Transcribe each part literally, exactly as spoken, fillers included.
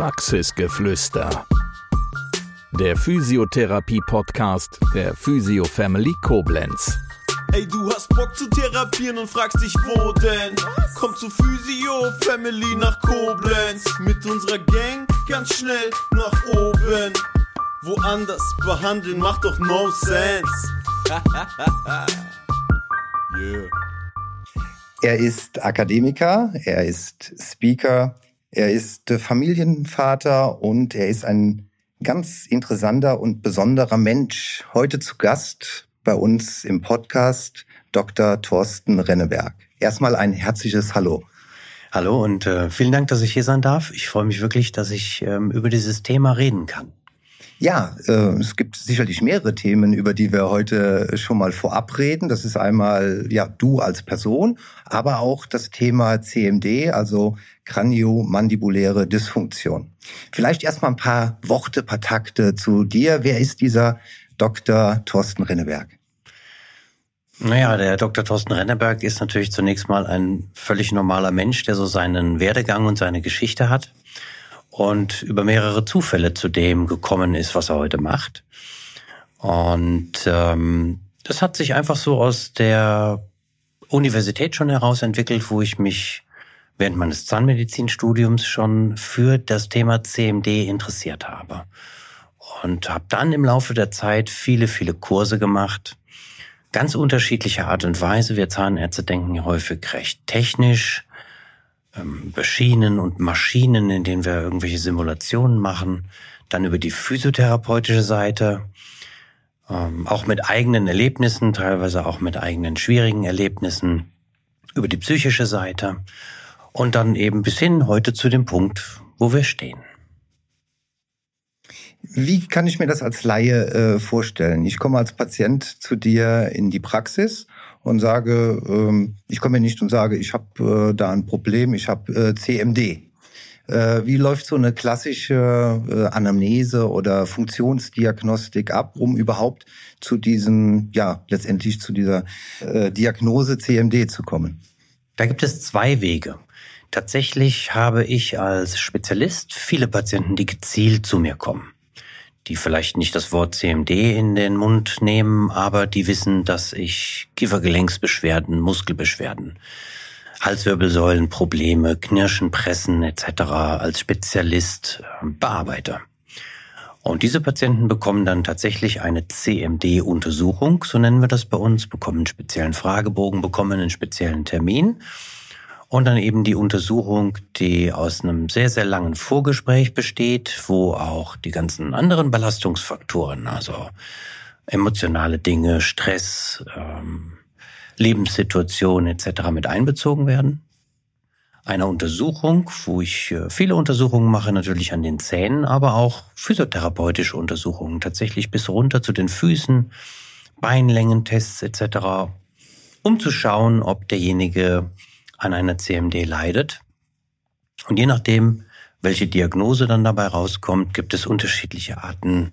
Praxisgeflüster, der Physiotherapie-Podcast der Physio-Family Koblenz. Ey, du hast Bock zu therapieren und fragst dich, wo denn? Was? Komm zu Physio-Family nach Koblenz. Mit unserer Gang ganz schnell nach oben. Woanders behandeln macht doch no sense. Yeah. Er ist Akademiker, er ist Speaker, er ist Familienvater und er ist ein ganz interessanter und besonderer Mensch. Heute zu Gast bei uns im Podcast Doktor Torsten Renneberg. Erstmal ein herzliches Hallo. Hallo und äh, vielen Dank, dass ich hier sein darf. Ich freue mich wirklich, dass ich ähm, über dieses Thema reden kann. Ja, äh, es gibt sicherlich mehrere Themen, über die wir heute schon mal vorab reden. Das ist einmal ja du als Person, aber auch das Thema C M D, also kraniomandibuläre Dysfunktion. Vielleicht erstmal ein paar Worte, paar Takte zu dir. Wer ist dieser Doktor Torsten Renneberg? Naja, der Doktor Torsten Renneberg ist natürlich zunächst mal ein völlig normaler Mensch, der so seinen Werdegang und seine Geschichte hat und über mehrere Zufälle zu dem gekommen ist, was er heute macht. Und ähm, das hat sich einfach so aus der Universität schon heraus entwickelt, wo ich mich während meines Zahnmedizinstudiums schon für das Thema C M D interessiert habe. Und habe dann im Laufe der Zeit viele, viele Kurse gemacht, ganz unterschiedlicher Art und Weise. Wir Zahnärzte denken häufig recht technisch, über Schienen und Maschinen, in denen wir irgendwelche Simulationen machen. Dann über die physiotherapeutische Seite, auch mit eigenen Erlebnissen, teilweise auch mit eigenen schwierigen Erlebnissen, über die psychische Seite und dann eben bis hin heute zu dem Punkt, wo wir stehen. Wie kann ich mir das als Laie äh, vorstellen? Ich komme als Patient zu dir in die Praxis und sage, ähm, ich komme nicht und sage, ich habe äh, da ein Problem, ich habe äh, C M D. Äh, wie läuft so eine klassische äh, Anamnese oder Funktionsdiagnostik ab, um überhaupt zu diesem, ja, letztendlich zu dieser äh, Diagnose C M D zu kommen? Da gibt es zwei Wege. Tatsächlich habe ich als Spezialist viele Patienten, die gezielt zu mir kommen, die vielleicht nicht das Wort C M D in den Mund nehmen, aber die wissen, dass ich Kiefergelenksbeschwerden, Muskelbeschwerden, Halswirbelsäulenprobleme, Knirschen, Pressen et cetera als Spezialist bearbeite. Und diese Patienten bekommen dann tatsächlich eine C M D-Untersuchung, so nennen wir das bei uns, bekommen einen speziellen Fragebogen, bekommen einen speziellen Termin. Und dann eben die Untersuchung, die aus einem sehr, sehr langen Vorgespräch besteht, wo auch die ganzen anderen Belastungsfaktoren, also emotionale Dinge, Stress, ähm, Lebenssituation et cetera mit einbezogen werden. Eine Untersuchung, wo ich viele Untersuchungen mache, natürlich an den Zähnen, aber auch physiotherapeutische Untersuchungen, tatsächlich bis runter zu den Füßen, Beinlängentests et cetera, um zu schauen, ob derjenige an einer C M D leidet. Und je nachdem, welche Diagnose dann dabei rauskommt, gibt es unterschiedliche Arten,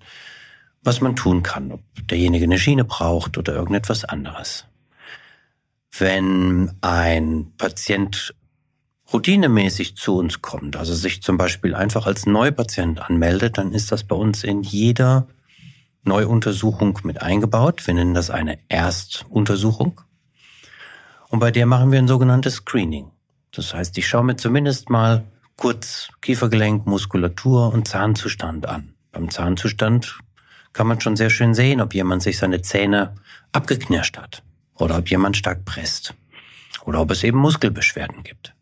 was man tun kann, ob derjenige eine Schiene braucht oder irgendetwas anderes. Wenn ein Patient routinemäßig zu uns kommt, also sich zum Beispiel einfach als Neupatient anmeldet, dann ist das bei uns in jeder Neuuntersuchung mit eingebaut. Wir nennen das eine Erstuntersuchung. Und bei der machen wir ein sogenanntes Screening. Das heißt, ich schaue mir zumindest mal kurz Kiefergelenk, Muskulatur und Zahnzustand an. Beim Zahnzustand kann man schon sehr schön sehen, ob jemand sich seine Zähne abgeknirscht hat oder ob jemand stark presst oder ob es eben Muskelbeschwerden gibt.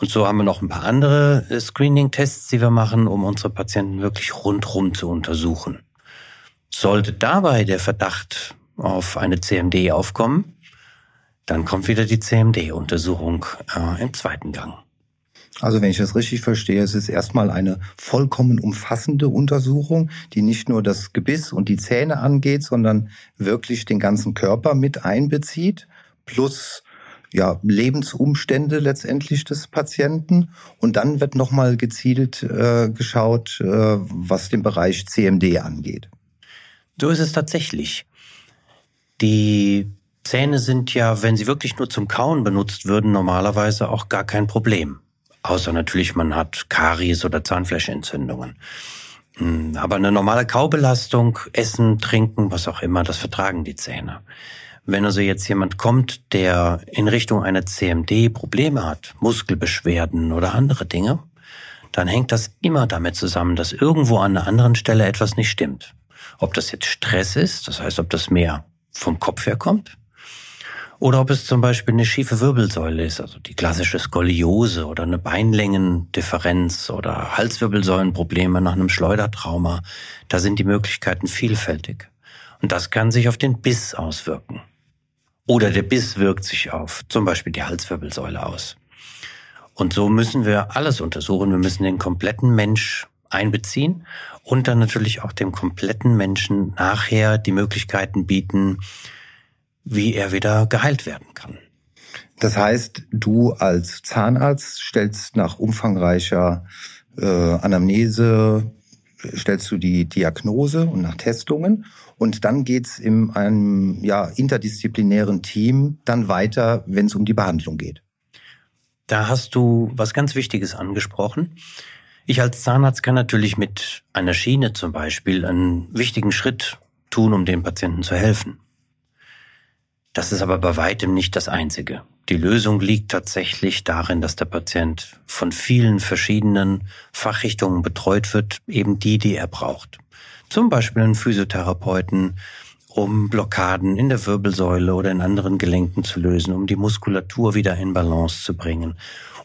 Und so haben wir noch ein paar andere Screening-Tests, die wir machen, um unsere Patienten wirklich rundherum zu untersuchen. Sollte dabei der Verdacht auf eine C M D aufkommen, dann kommt wieder die C M D-Untersuchung äh, im zweiten Gang. Also wenn ich das richtig verstehe, es ist erstmal eine vollkommen umfassende Untersuchung, die nicht nur das Gebiss und die Zähne angeht, sondern wirklich den ganzen Körper mit einbezieht, plus ja Lebensumstände letztendlich des Patienten. Und dann wird nochmal gezielt äh, geschaut, äh, was den Bereich C M D angeht. So ist es tatsächlich. Die Zähne sind ja, wenn sie wirklich nur zum Kauen benutzt würden, normalerweise auch gar kein Problem. Außer natürlich, man hat Karies oder Zahnfleischentzündungen. Aber eine normale Kaubelastung, Essen, Trinken, was auch immer, das vertragen die Zähne. Wenn also jetzt jemand kommt, der in Richtung einer C M D Probleme hat, Muskelbeschwerden oder andere Dinge, dann hängt das immer damit zusammen, dass irgendwo an einer anderen Stelle etwas nicht stimmt. Ob das jetzt Stress ist, das heißt, ob das mehr vom Kopf her kommt, oder ob es zum Beispiel eine schiefe Wirbelsäule ist, also die klassische Skoliose oder eine Beinlängendifferenz oder Halswirbelsäulenprobleme nach einem Schleudertrauma. Da sind die Möglichkeiten vielfältig. Und das kann sich auf den Biss auswirken. Oder der Biss wirkt sich auf zum Beispiel die Halswirbelsäule aus. Und so müssen wir alles untersuchen. Wir müssen den kompletten Mensch einbeziehen und dann natürlich auch dem kompletten Menschen nachher die Möglichkeiten bieten, wie er wieder geheilt werden kann. Das heißt, du als Zahnarzt stellst nach umfangreicher äh, Anamnese, stellst du die Diagnose und nach Testungen. Und dann geht's in einem ja, interdisziplinären Team dann weiter, wenn es um die Behandlung geht. Da hast du was ganz Wichtiges angesprochen. Ich als Zahnarzt kann natürlich mit einer Schiene zum Beispiel einen wichtigen Schritt tun, um dem Patienten zu helfen. Das ist aber bei weitem nicht das Einzige. Die Lösung liegt tatsächlich darin, dass der Patient von vielen verschiedenen Fachrichtungen betreut wird, eben die, die er braucht. Zum Beispiel einen Physiotherapeuten, um Blockaden in der Wirbelsäule oder in anderen Gelenken zu lösen, um die Muskulatur wieder in Balance zu bringen.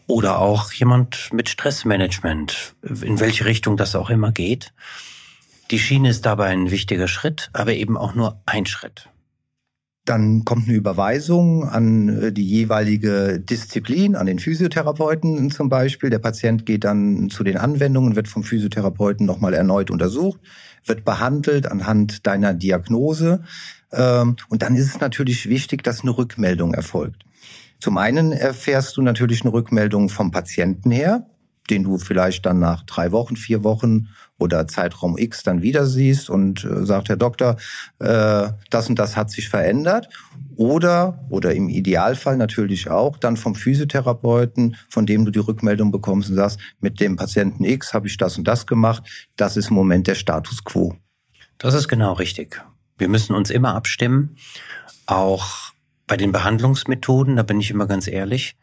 Oder auch jemand mit Stressmanagement, in welche Richtung das auch immer geht. Die Schiene ist dabei ein wichtiger Schritt, aber eben auch nur ein Schritt. Dann kommt eine Überweisung an die jeweilige Disziplin, an den Physiotherapeuten zum Beispiel. Der Patient geht dann zu den Anwendungen, wird vom Physiotherapeuten nochmal erneut untersucht, wird behandelt anhand deiner Diagnose. Und dann ist es natürlich wichtig, dass eine Rückmeldung erfolgt. Zum einen erfährst du natürlich eine Rückmeldung vom Patienten her, den du vielleicht dann nach drei Wochen, vier Wochen oder Zeitraum X dann wieder siehst und äh, sagt, Herr Doktor, äh, das und das hat sich verändert. Oder, oder im Idealfall natürlich auch, dann vom Physiotherapeuten, von dem du die Rückmeldung bekommst und sagst, mit dem Patienten X habe ich das und das gemacht. Das ist im Moment der Status quo. Das ist genau richtig. Wir müssen uns immer abstimmen, auch bei den Behandlungsmethoden, da bin ich immer ganz ehrlich.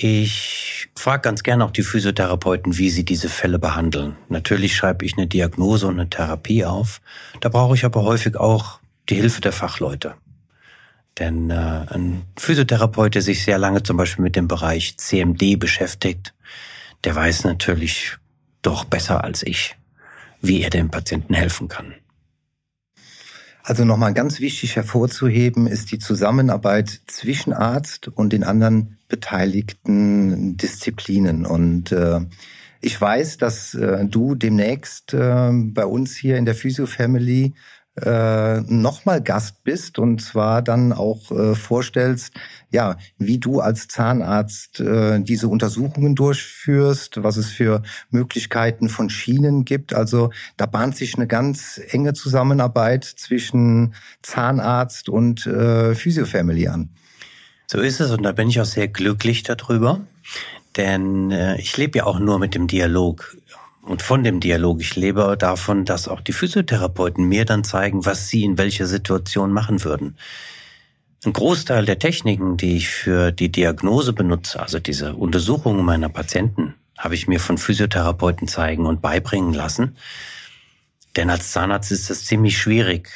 Ich frage ganz gerne auch die Physiotherapeuten, wie sie diese Fälle behandeln. Natürlich schreibe ich eine Diagnose und eine Therapie auf. Da brauche ich aber häufig auch die Hilfe der Fachleute. Denn äh, ein Physiotherapeut, der sich sehr lange zum Beispiel mit dem Bereich C M D beschäftigt, der weiß natürlich doch besser als ich, wie er dem Patienten helfen kann. Also nochmal ganz wichtig hervorzuheben ist die Zusammenarbeit zwischen Arzt und den anderen beteiligten Disziplinen. Und äh, ich weiß, dass äh, du demnächst äh, bei uns hier in der Physio-Family äh, nochmal Gast bist und zwar dann auch äh, vorstellst, ja, wie du als Zahnarzt äh, diese Untersuchungen durchführst, was es für Möglichkeiten von Schienen gibt. Also da bahnt sich eine ganz enge Zusammenarbeit zwischen Zahnarzt und äh, Physio-Family an. So ist es und da bin ich auch sehr glücklich darüber, denn äh, ich lebe ja auch nur mit dem Dialog. Und von dem Dialog, ich lebe davon, dass auch die Physiotherapeuten mir dann zeigen, was sie in welcher Situation machen würden. Ein Großteil der Techniken, die ich für die Diagnose benutze, also diese Untersuchungen meiner Patienten, habe ich mir von Physiotherapeuten zeigen und beibringen lassen. Denn als Zahnarzt ist es ziemlich schwierig,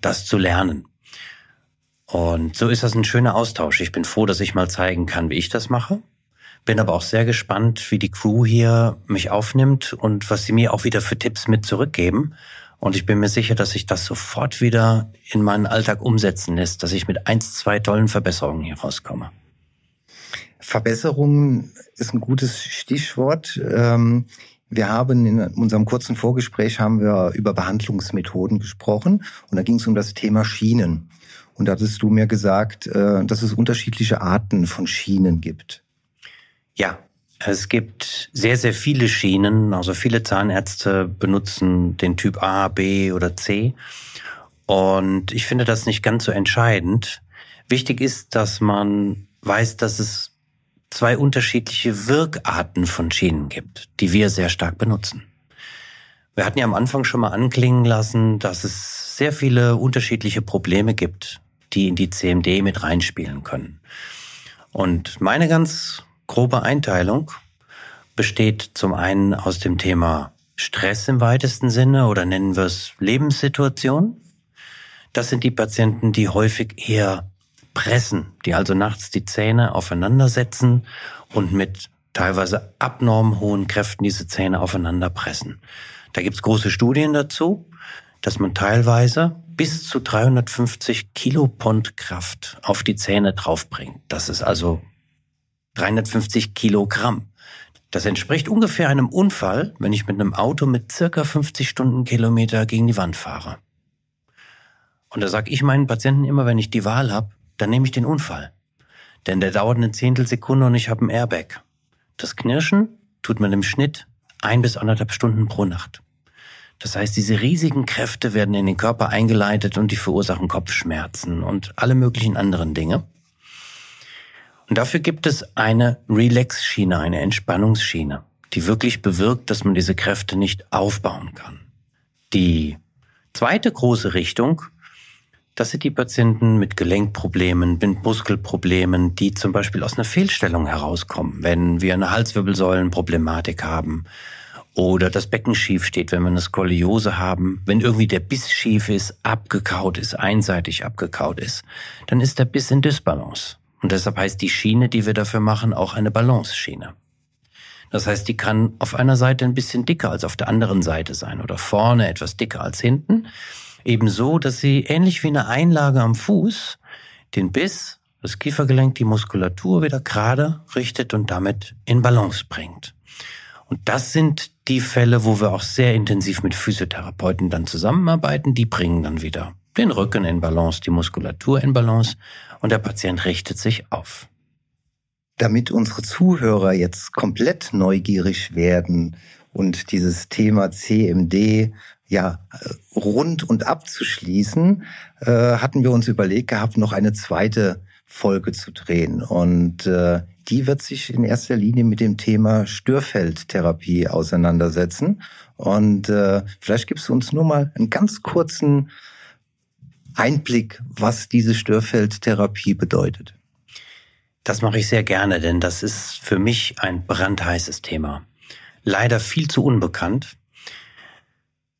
das zu lernen. Und so ist das ein schöner Austausch. Ich bin froh, dass ich mal zeigen kann, wie ich das mache. Bin aber auch sehr gespannt, wie die Crew hier mich aufnimmt und was sie mir auch wieder für Tipps mit zurückgeben. Und ich bin mir sicher, dass sich das sofort wieder in meinen Alltag umsetzen lässt, dass ich mit eins, zwei tollen Verbesserungen hier rauskomme. Verbesserungen ist ein gutes Stichwort. Ähm Wir haben in unserem kurzen Vorgespräch haben wir über Behandlungsmethoden gesprochen und da ging es um das Thema Schienen. Und da hattest du mir gesagt, dass es unterschiedliche Arten von Schienen gibt. Ja, es gibt sehr, sehr viele Schienen. Also viele Zahnärzte benutzen den Typ A, B oder C. Und ich finde das nicht ganz so entscheidend. Wichtig ist, dass man weiß, dass es zwei unterschiedliche Wirkarten von Schienen gibt, die wir sehr stark benutzen. Wir hatten ja am Anfang schon mal anklingen lassen, dass es sehr viele unterschiedliche Probleme gibt, die in die C M D mit reinspielen können. Und meine ganz grobe Einteilung besteht zum einen aus dem Thema Stress im weitesten Sinne oder nennen wir es Lebenssituation. Das sind die Patienten, die häufig eher pressen, die also nachts die Zähne aufeinandersetzen und mit teilweise abnorm hohen Kräften diese Zähne aufeinander pressen. Da gibt es große Studien dazu, dass man teilweise bis zu dreihundertfünfzig Kilopond Kraft auf die Zähne draufbringt. Das ist also dreihundertfünfzig Kilogramm. Das entspricht ungefähr einem Unfall, wenn ich mit einem Auto mit circa fünfzig Stundenkilometer gegen die Wand fahre. Und da sage ich meinen Patienten immer, wenn ich die Wahl habe, dann nehme ich den Unfall. Denn der dauert eine Zehntelsekunde und ich habe ein Airbag. Das Knirschen tut man im Schnitt ein bis anderthalb Stunden pro Nacht. Das heißt, diese riesigen Kräfte werden in den Körper eingeleitet und die verursachen Kopfschmerzen und alle möglichen anderen Dinge. Und dafür gibt es eine Relax-Schiene, eine Entspannungsschiene, die wirklich bewirkt, dass man diese Kräfte nicht aufbauen kann. Die zweite große Richtung, das sind die Patienten mit Gelenkproblemen, mit Muskelproblemen, die zum Beispiel aus einer Fehlstellung herauskommen, wenn wir eine Halswirbelsäulenproblematik haben oder das Becken schief steht, wenn wir eine Skoliose haben, wenn irgendwie der Biss schief ist, abgekaut ist, einseitig abgekaut ist, dann ist der Biss in Dysbalance. Und deshalb heißt die Schiene, die wir dafür machen, auch eine Balance-Schiene. Das heißt, die kann auf einer Seite ein bisschen dicker als auf der anderen Seite sein oder vorne etwas dicker als hinten. Ebenso, dass sie ähnlich wie eine Einlage am Fuß den Biss, das Kiefergelenk, die Muskulatur wieder gerade richtet und damit in Balance bringt. Und das sind die Fälle, wo wir auch sehr intensiv mit Physiotherapeuten dann zusammenarbeiten. Die bringen dann wieder den Rücken in Balance, die Muskulatur in Balance und der Patient richtet sich auf. Damit unsere Zuhörer jetzt komplett neugierig werden und dieses Thema C M D ja rund und abzuschließen, äh, hatten wir uns überlegt gehabt, noch eine zweite Folge zu drehen. Und äh, die wird sich in erster Linie mit dem Thema Störfeldtherapie auseinandersetzen. Und äh, vielleicht gibst du uns nur mal einen ganz kurzen Einblick, was diese Störfeldtherapie bedeutet. Das mache ich sehr gerne, denn das ist für mich ein brandheißes Thema. Leider viel zu unbekannt.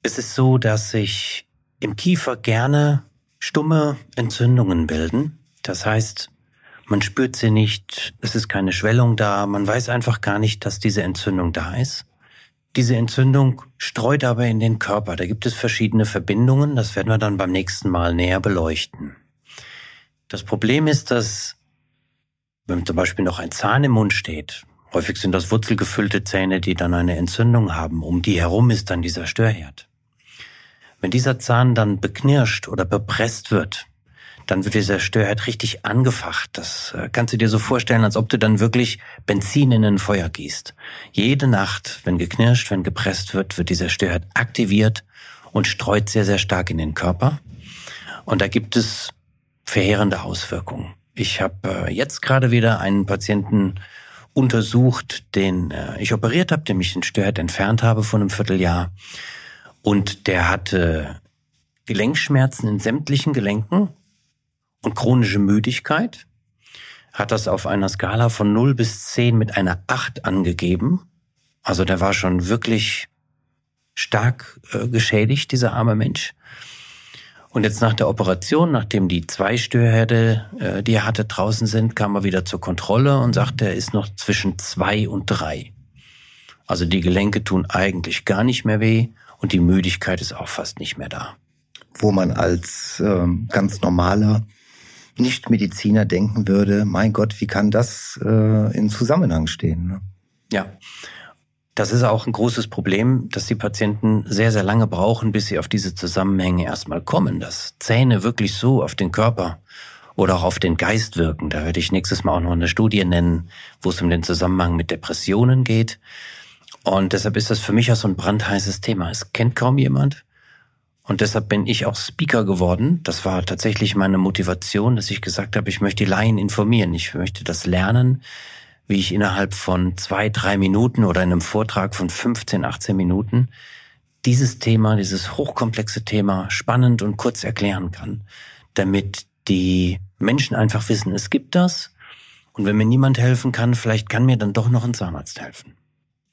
Es ist so, dass sich im Kiefer gerne stumme Entzündungen bilden. Das heißt, man spürt sie nicht, es ist keine Schwellung da, man weiß einfach gar nicht, dass diese Entzündung da ist. Diese Entzündung streut aber in den Körper. Da gibt es verschiedene Verbindungen, das werden wir dann beim nächsten Mal näher beleuchten. Das Problem ist, dass, wenn zum Beispiel noch ein Zahn im Mund steht, häufig sind das wurzelgefüllte Zähne, die dann eine Entzündung haben, um die herum ist dann dieser Störherd. Wenn dieser Zahn dann beknirscht oder bepresst wird, dann wird dieser Störherd richtig angefacht. Das kannst du dir so vorstellen, als ob du dann wirklich Benzin in ein Feuer gießt. Jede Nacht, wenn geknirscht, wenn gepresst wird, wird dieser Störherd aktiviert und streut sehr, sehr stark in den Körper. Und da gibt es verheerende Auswirkungen. Ich habe jetzt gerade wieder einen Patienten untersucht, den ich operiert habe, dem ich den Störherd entfernt habe vor einem Vierteljahr. Und der hatte Gelenkschmerzen in sämtlichen Gelenken und chronische Müdigkeit, hat das auf einer Skala von null bis zehn mit einer acht angegeben. Also der war schon wirklich stark äh, geschädigt, dieser arme Mensch. Und jetzt nach der Operation, nachdem die zwei Störherde, äh, die er hatte, draußen sind, kam er wieder zur Kontrolle und sagte, er ist noch zwischen zwei und drei. Also die Gelenke tun eigentlich gar nicht mehr weh und die Müdigkeit ist auch fast nicht mehr da. Wo man als äh, ganz normaler Nicht-Mediziner denken würde, mein Gott, wie kann das äh, in Zusammenhang stehen? Ne? Ja, das ist auch ein großes Problem, dass die Patienten sehr, sehr lange brauchen, bis sie auf diese Zusammenhänge erstmal kommen, dass Zähne wirklich so auf den Körper oder auch auf den Geist wirken. Da werde ich nächstes Mal auch noch eine Studie nennen, wo es um den Zusammenhang mit Depressionen geht. Und deshalb ist das für mich auch so ein brandheißes Thema. Es kennt kaum jemand. Und deshalb bin ich auch Speaker geworden. Das war tatsächlich meine Motivation, dass ich gesagt habe, ich möchte die Laien informieren. Ich möchte das lernen, wie ich innerhalb von zwei, drei Minuten oder in einem Vortrag von fünfzehn, achtzehn Minuten dieses Thema, dieses hochkomplexe Thema spannend und kurz erklären kann, damit die Menschen einfach wissen, es gibt das. Und wenn mir niemand helfen kann, vielleicht kann mir dann doch noch ein Zahnarzt helfen.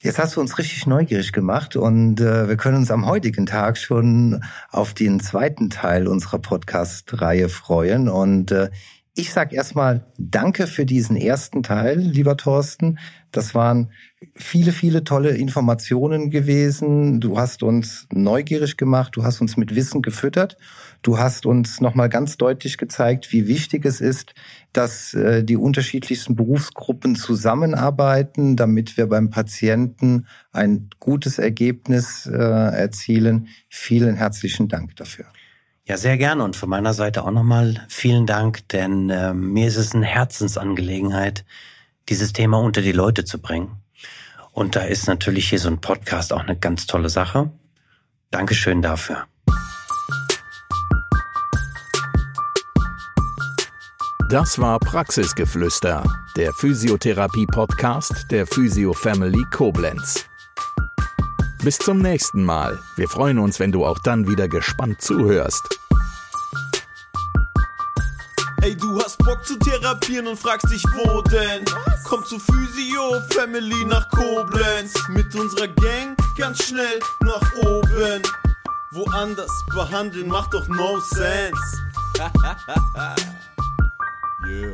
Jetzt hast du uns richtig neugierig gemacht und äh, wir können uns am heutigen Tag schon auf den zweiten Teil unserer Podcast-Reihe freuen. Und äh, ich sage erstmal danke für diesen ersten Teil, lieber Torsten. Das waren viele, viele tolle Informationen gewesen. Du hast uns neugierig gemacht, du hast uns mit Wissen gefüttert. Du hast uns nochmal ganz deutlich gezeigt, wie wichtig es ist, dass die unterschiedlichsten Berufsgruppen zusammenarbeiten, damit wir beim Patienten ein gutes Ergebnis erzielen. Vielen herzlichen Dank dafür. Ja, sehr gerne und von meiner Seite auch nochmal vielen Dank, denn äh, mir ist es eine Herzensangelegenheit, dieses Thema unter die Leute zu bringen. Und da ist natürlich hier so ein Podcast auch eine ganz tolle Sache. Dankeschön dafür. Das war Praxisgeflüster, der Physiotherapie-Podcast der Physio-Family Koblenz. Bis zum nächsten Mal. Wir freuen uns, wenn du auch dann wieder gespannt zuhörst. Ey, du hast Bock zu therapieren und fragst dich, wo denn? Komm zu Physio-Family nach Koblenz. Mit unserer Gang ganz schnell nach oben. Woanders behandeln macht doch no sense. Yeah.